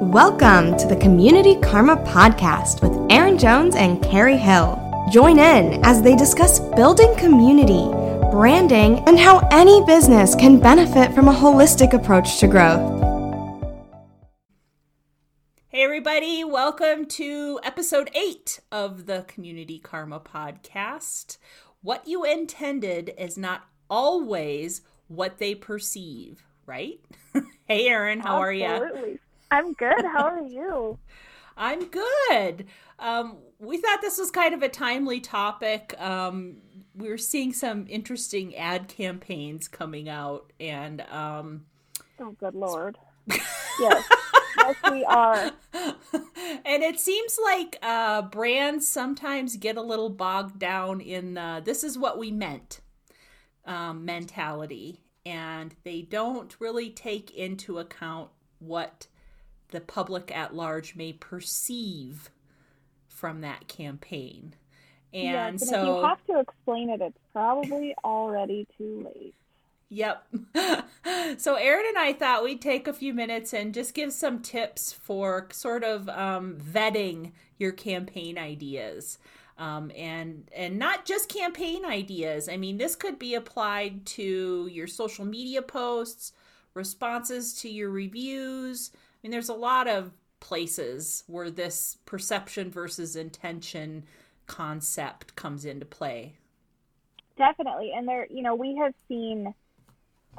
Welcome to the Community Karma Podcast with Erin Jones and Carrie Hill. Join in as they discuss building community, branding, and how any business can benefit from a holistic approach to growth. Hey everybody, welcome to episode 8 of the Community Karma Podcast. What you intended is not always what they perceive, right? Hey, Erin, how are you? Absolutely. I'm good. How are you? I'm good. We thought this was kind of a timely topic. We're seeing some interesting ad campaigns coming out, and oh, good Lord. Yes. Yes, we are. And it seems like brands sometimes get a little bogged down in the "this is what we meant" mentality, and they don't really take into account what the public at large may perceive from that campaign. And yes, so if you have to explain it, it's probably already too late. Yep. So Erin and I thought we'd take a few minutes and just give some tips for sort of vetting your campaign ideas. And not just campaign ideas. I mean, this could be applied to your social media posts, responses to your reviews. I mean, there's a lot of places where this perception versus intention concept comes into play. Definitely. And there, you know, we have seen,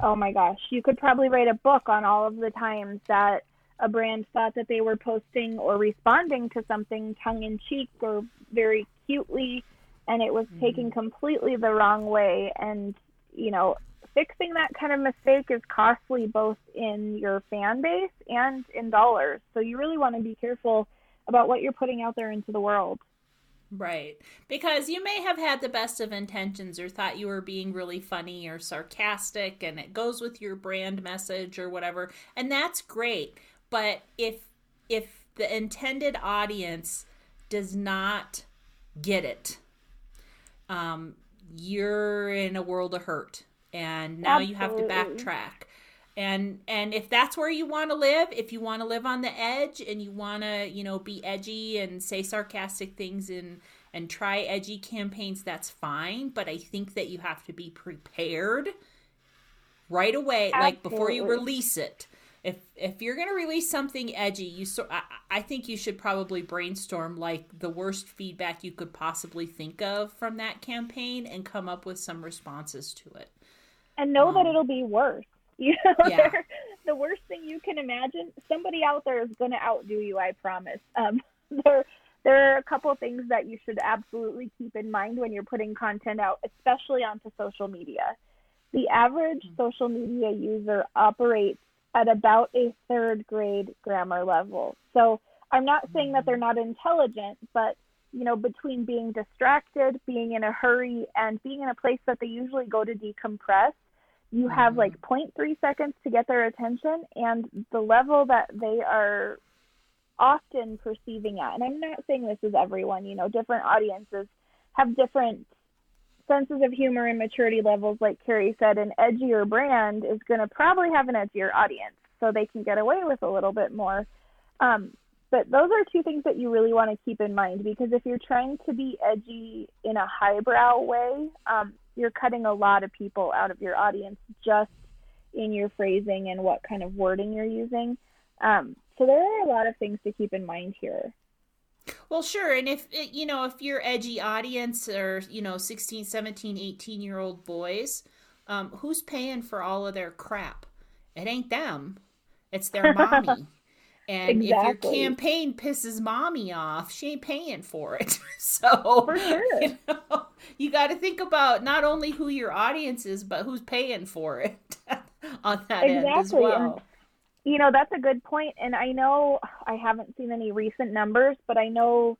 oh my gosh, you could probably write a book on all of the times that a brand thought that they were posting or responding to something tongue-in-cheek or very cutely, and it was taken completely the wrong way. And, you know, fixing that kind of mistake is costly both in your fan base and in dollars. So you really want to be careful about what you're putting out there into the world. Right. Because you may have had the best of intentions or thought you were being really funny or sarcastic and it goes with your brand message or whatever. And that's great. But if the intended audience does not get it, you're in a world of hurt. And now you have to backtrack. And if that's where you want to live, if you want to live on the edge and you want to, you know, be edgy and say sarcastic things and try edgy campaigns, that's fine. But I think that you have to be prepared right away, like before you release it. If you're going to release something edgy, I think you should probably brainstorm like the worst feedback you could possibly think of from that campaign and come up with some responses to it. And know that it'll be worse. You know, yeah. The worst thing you can imagine, somebody out there is going to outdo you, I promise. There are a couple of things that you should absolutely keep in mind when you're putting content out, especially onto social media. The average social media user operates at about a third grade grammar level. So I'm not saying that they're not intelligent, but you know, between being distracted, being in a hurry, and being in a place that they usually go to decompress, you have like 0.3 seconds to get their attention and the level that they are often perceiving at. And I'm not saying this is everyone, you know, different audiences have different senses of humor and maturity levels. Like Carrie said, an edgier brand is going to probably have an edgier audience, so they can get away with a little bit more. But those are two things that you really want to keep in mind, because if you're trying to be edgy in a highbrow way, you're cutting a lot of people out of your audience just in your phrasing and what kind of wording you're using. So there are a lot of things to keep in mind here. Well, sure. And if, you know, if your edgy audience are, you know, 16, 17, 18-year-old boys, who's paying for all of their crap? It ain't them. It's their mommy. And exactly. If your campaign pisses mommy off, she ain't paying for it. So for sure. You know, you got to think about not only who your audience is, but who's paying for it on that end as well. And, you know, that's a good point. And I know I haven't seen any recent numbers, but I know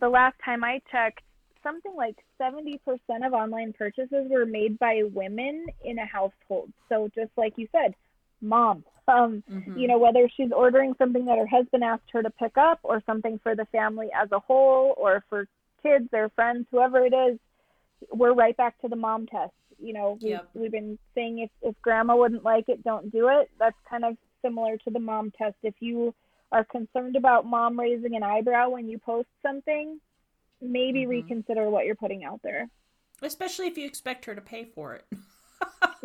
the last time I checked, something like 70% of online purchases were made by women in a household. So just like you said, mom. You know, whether she's ordering something that her husband asked her to pick up or something for the family as a whole or for kids or friends, whoever it is, we're right back to the mom test. you know, we've been saying if grandma wouldn't like it, don't do it. That's kind of similar to the mom test. If you are concerned about mom raising an eyebrow when you post something, maybe reconsider what you're putting out there. Especially if you expect her to pay for it.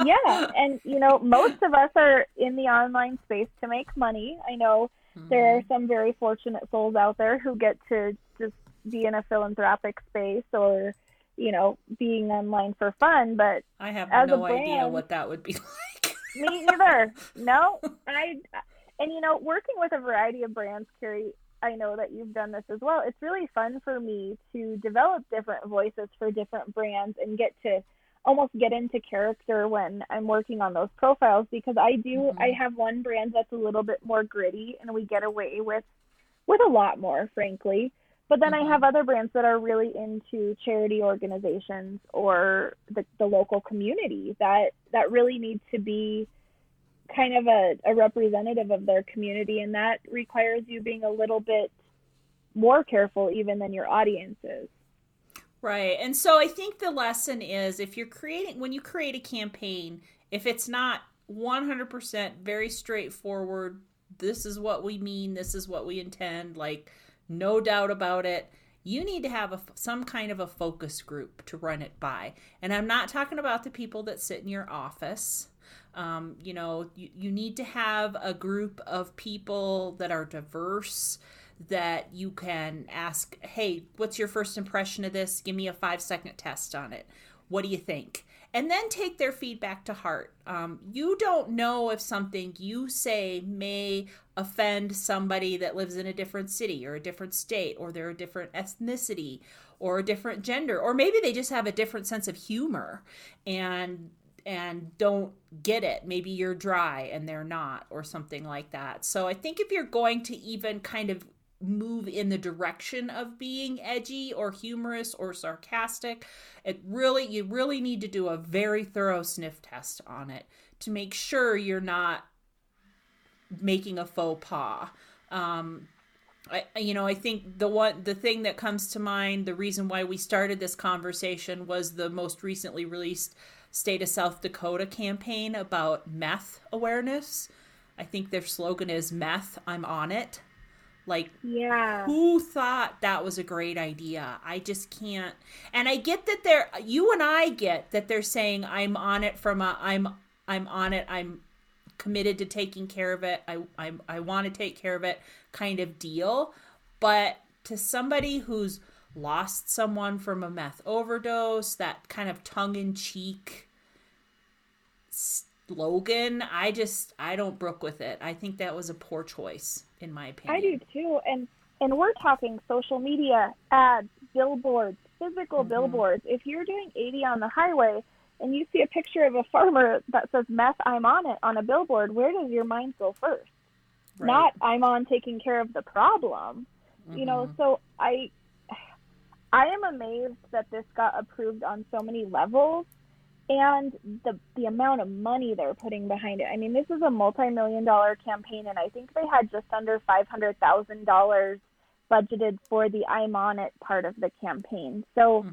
Yeah. And, you know, most of us are in the online space to make money. I know there are some very fortunate souls out there who get to just be in a philanthropic space or, you know, being online for fun. But I have no idea what that would be like. Me neither. No. And, you know, working with a variety of brands, Carrie, I know that you've done this as well. It's really fun for me to develop different voices for different brands and get to almost get into character when I'm working on those profiles, because I do, I have one brand that's a little bit more gritty and we get away with a lot more, frankly. But then I have other brands that are really into charity organizations or the local community that really need to be kind of a representative of their community. And that requires you being a little bit more careful even than your audience is. Right. And so I think the lesson is when you create a campaign, if it's not 100% very straightforward, this is what we mean, this is what we intend, like no doubt about it, you need to have some kind of a focus group to run it by. And I'm not talking about the people that sit in your office. You know, you need to have a group of people that are diverse, that you can ask, hey, what's your first impression of this? Give me a 5-second test on it. What do you think? And then take their feedback to heart. You don't know if something you say may offend somebody that lives in a different city or a different state, or they're a different ethnicity or a different gender, or maybe they just have a different sense of humor and don't get it. Maybe you're dry and they're not, or something like that. So I think if you're going to even kind of move in the direction of being edgy or humorous or sarcastic, you really need to do a very thorough sniff test on it to make sure you're not making a faux pas. I think the thing that comes to mind, the reason why we started this conversation, was the most recently released State of South Dakota campaign about meth awareness. I think their slogan is meth, I'm on it. Like, yeah. Who thought that was a great idea? I just can't. And I get that they're saying I'm on it from I'm on it. I'm committed to taking care of it. I want to take care of it kind of deal. But to somebody who's lost someone from a meth overdose, that kind of tongue-in-cheek slogan, I don't brook with it. I think that was a poor choice, in my opinion. I do too. And we're talking social media, ads, billboards, physical billboards. If you're doing 80 on the highway and you see a picture of a farmer that says meth, I'm on it on a billboard, where does your mind go first? Right. Not I'm on taking care of the problem. You know, so I am amazed that this got approved on so many levels, and the amount of money they're putting behind it. I mean, this is a multi-million-dollar campaign, and I think they had just under $500,000 budgeted for the I'm on it part of the campaign. So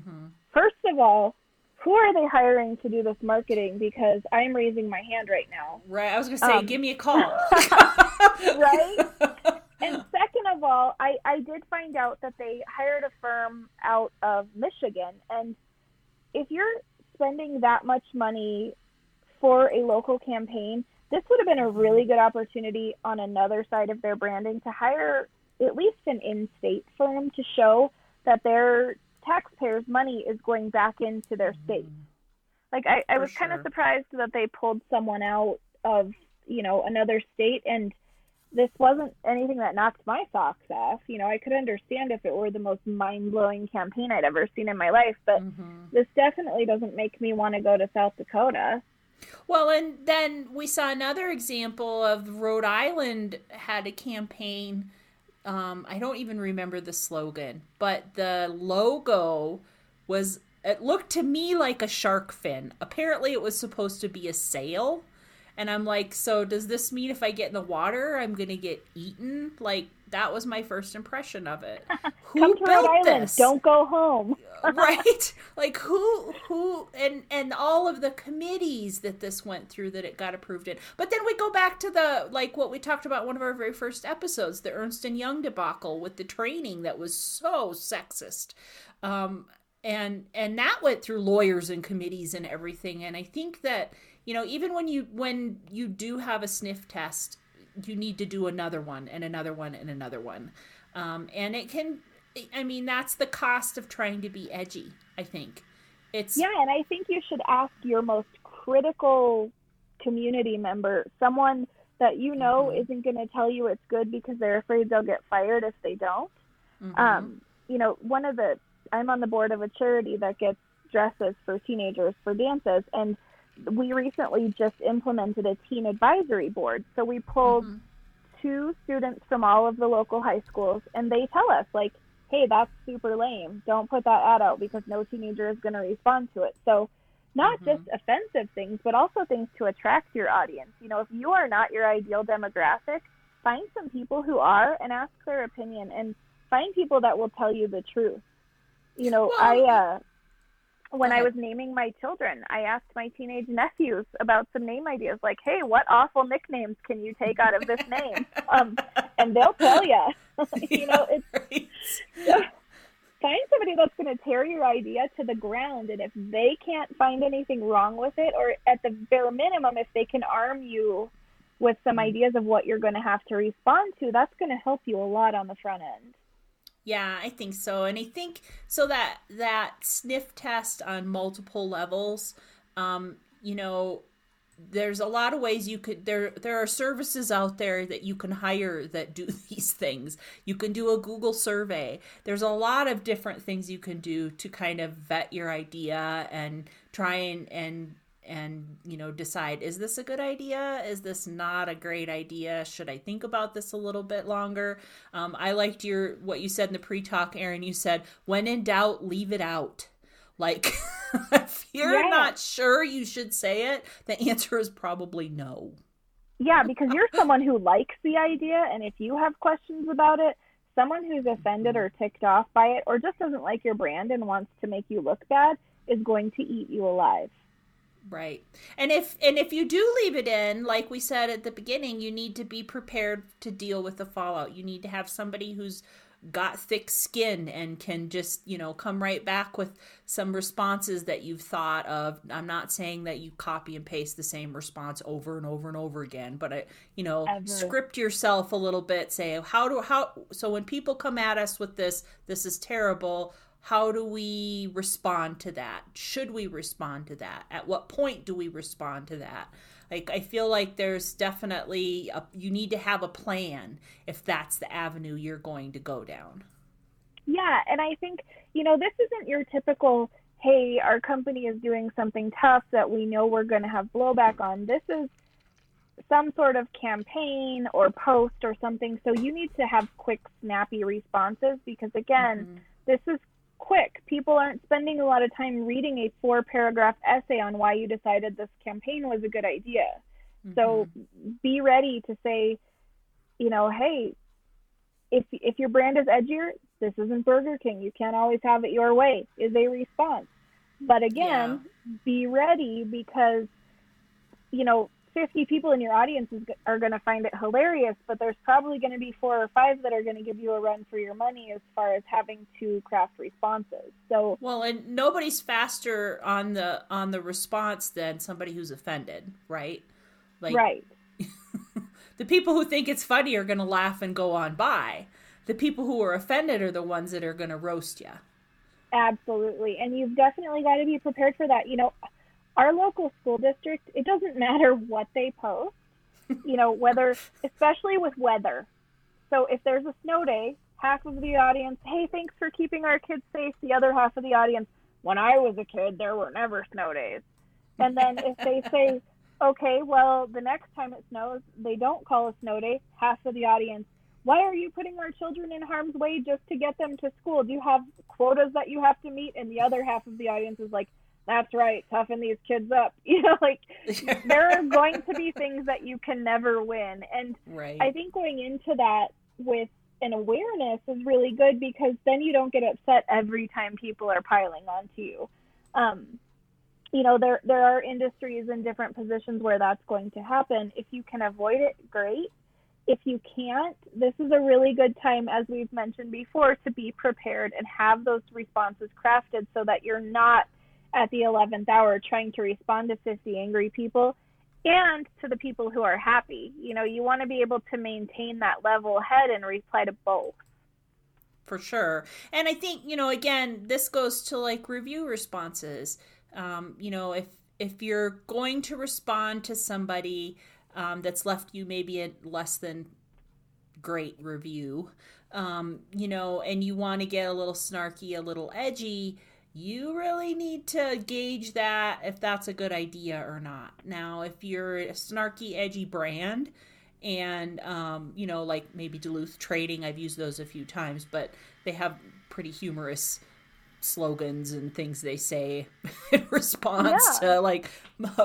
first of all, who are they hiring to do this marketing? Because I'm raising my hand right now. Right. I was going to say, give me a call. Right? And second of all, I did find out that they hired a firm out of Michigan. And if you're spending that much money for a local campaign, this would have been a really good opportunity on another side of their branding to hire at least an in-state firm to show that their taxpayers' money is going back into their state. Like, I was kind of surprised that they pulled someone out of, you know, another state, and this wasn't anything that knocked my socks off. You know, I could understand if it were the most mind-blowing campaign I'd ever seen in my life, but this definitely doesn't make me want to go to South Dakota. Well, and then we saw another example of Rhode Island had a campaign. I don't even remember the slogan, but the logo it looked to me like a shark fin. Apparently it was supposed to be a sail. And I'm like, so does this mean if I get in the water, I'm going to get eaten? Like, that was my first impression of it. Who Come to built Rhode Island. This? Don't go home. Right? Like, who, and all of the committees that this went through that it got approved in. But then we go back to the, like, what we talked about in one of our very first episodes, the Ernst and Young debacle with the training that was so sexist. And that went through lawyers and committees and everything. And I think that, you know, even when you do have a sniff test, you need to do another one and another one and another one. And it can, I mean, that's the cost of trying to be edgy, I think. Yeah, and I think you should ask your most critical community member, someone that you know mm-hmm. isn't going to tell you it's good because they're afraid they'll get fired if they don't. Mm-hmm. You know, I'm on the board of a charity that gets dresses for teenagers for dances, and we recently just implemented a teen advisory board. So we pulled mm-hmm. 2 students from all of the local high schools, and they tell us, like, hey, that's super lame. Don't put that ad out because no teenager is going to respond to it. So not mm-hmm. just offensive things, but also things to attract your audience. You know, if you are not your ideal demographic, find some people who are and ask their opinion, and find people that will tell you the truth. You know, when I was naming my children, I asked my teenage nephews about some name ideas, like, hey, what awful nicknames can you take out of this name? And they'll tell you. You know, it's right. So find somebody that's going to tear your idea to the ground, and if they can't find anything wrong with it, or at the bare minimum, if they can arm you with some ideas of what you're going to have to respond to, that's going to help you a lot on the front end. Yeah, I think so. And I think so that sniff test on multiple levels, you know, there's a lot of ways you could, there are services out there that you can hire that do these things. You can do a Google survey. There's a lot of different things you can do to kind of vet your idea and try and you know, decide, is this a good idea? Is this not a great idea? Should I think about this a little bit longer? I liked what you said in the pre-talk, Erin. You said, when in doubt, leave it out. Like, if you're not sure you should say it, the answer is probably no. Yeah, because you're someone who likes the idea, and if you have questions about it, someone who's offended or ticked off by it, or just doesn't like your brand and wants to make you look bad, is going to eat you alive. Right. And if you do leave it in, like we said at the beginning, you need to be prepared to deal with the fallout. You need to have somebody who's got thick skin and can just, you know, come right back with some responses that you've thought of. I'm not saying that you copy and paste the same response over and over and over again, but script yourself a little bit. Say, so when people come at us with this is terrible, how do we respond to that? Should we respond to that? At what point do we respond to that? Like, I feel like there's definitely you need to have a plan if that's the avenue you're going to go down. Yeah, and I think, you know, this isn't your typical, hey, our company is doing something tough that we know we're going to have blowback on. This is some sort of campaign or post or something. So you need to have quick, snappy responses because, again, this is quick. People aren't spending a lot of time reading a 4-paragraph essay on why you decided this campaign was a good idea. Mm-hmm. So be ready to say, you know, hey, if your brand is edgier, this isn't Burger King. You can't always have it your way, is a response. But again, be ready because, you know, 50 people in your audience are going to find it hilarious, but there's probably going to be 4 or 5 that are going to give you a run for your money as far as having to craft responses. So, well, and nobody's faster on the response than somebody who's offended, right? Like, right. The people who think it's funny are going to laugh and go on by. The people who are offended are the ones that are going to roast you. Absolutely. And you've definitely got to be prepared for that. You know, our local school district, it doesn't matter what they post, you know, whether, especially with weather. So if there's a snow day, half of the audience, hey, thanks for keeping our kids safe. The other half of the audience, when I was a kid, there were never snow days. And then if they say, okay, well, the next time it snows, they don't call a snow day. Half of the audience, why are you putting our children in harm's way just to get them to school? Do you have quotas that you have to meet? And the other half of the audience is like, That's right. Toughen these kids up. You know, like there are going to be things that you can never win. And right. I think going into that with an awareness is really good, because then you don't get upset every time people are piling onto you. You know, there are industries and different positions where that's going to happen. If you can avoid it, great. If you can't, this is a really good time, as we've mentioned before, to be prepared and have those responses crafted so that you're not at the 11th hour trying to respond to 50 angry people and to the people who are happy. You know, you want to be able to maintain that level head and reply to both. For sure. And I think, you know, again, this goes to like review responses. You know, if you're going to respond to somebody that's left you maybe a less than great review, you know, and you want to get a little snarky, a little edgy, you really need to gauge that if that's a good idea or not. Now, if you're a snarky, edgy brand and, you know, like maybe Duluth Trading, I've used those a few times, but they have pretty humorous slogans and things they say in response to like,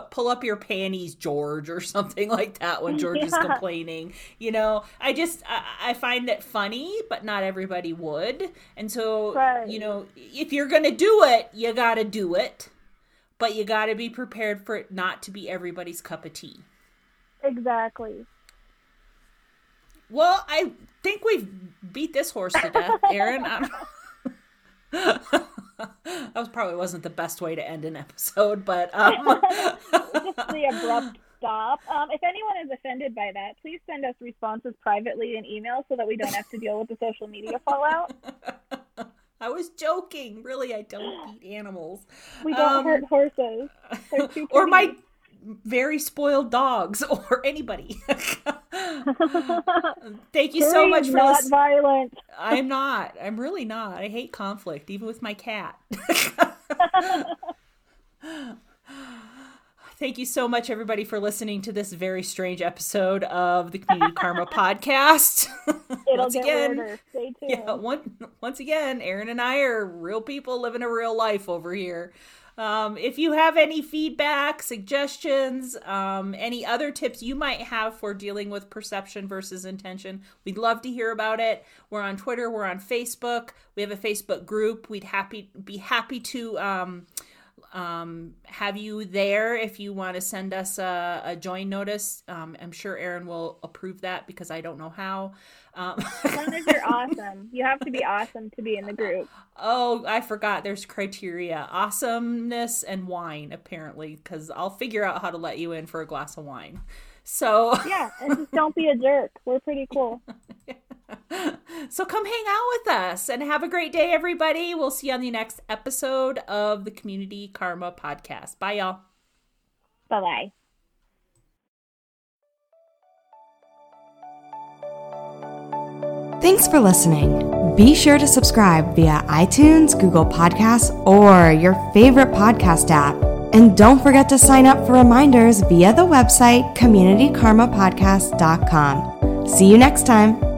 pull up your panties, George, or something like that when George is complaining. You know, I find that funny, but not everybody would. And so, you know, if you're going to do it, you got to do it, but you got to be prepared for it not to be everybody's cup of tea. Exactly. Well, I think we've beat this horse to death, Erin. That was probably wasn't the best way to end an episode, but just the abrupt stop. If anyone is offended by that, please send us responses privately in email so that we don't have to deal with the social media fallout. I was joking. Really, I don't beat animals. We don't hurt horses. They're too or my very spoiled dogs or anybody. Thank you so much for not listening. Violent. I'm not. I'm really not. I hate conflict, even with my cat. Thank you so much, everybody, for listening to this very strange episode of the Community Karma Podcast. It'll get weirder. Stay tuned. Yeah, once again, Erin and I are real people living a real life over here. If you have any feedback, suggestions, any other tips you might have for dealing with perception versus intention, we'd love to hear about it. We're on Twitter. We're on Facebook. We have a Facebook group. We'd be happy to have you there if you want to send us a join notice. I'm sure Erin will approve that because I don't know how. As long as you're awesome. You have to be awesome to be in the group. Oh, I forgot. There's criteria. Awesomeness and wine, apparently, because I'll figure out how to let you in for a glass of wine. So yeah, and just don't be a jerk. We're pretty cool. So come hang out with us and have a great day, everybody. We'll see you on the next episode of the Community Karma Podcast. Bye, y'all. Bye-bye. Thanks for listening. Be sure to subscribe via iTunes, Google Podcasts, or your favorite podcast app. And don't forget to sign up for reminders via the website communitykarmapodcast.com. See you next time.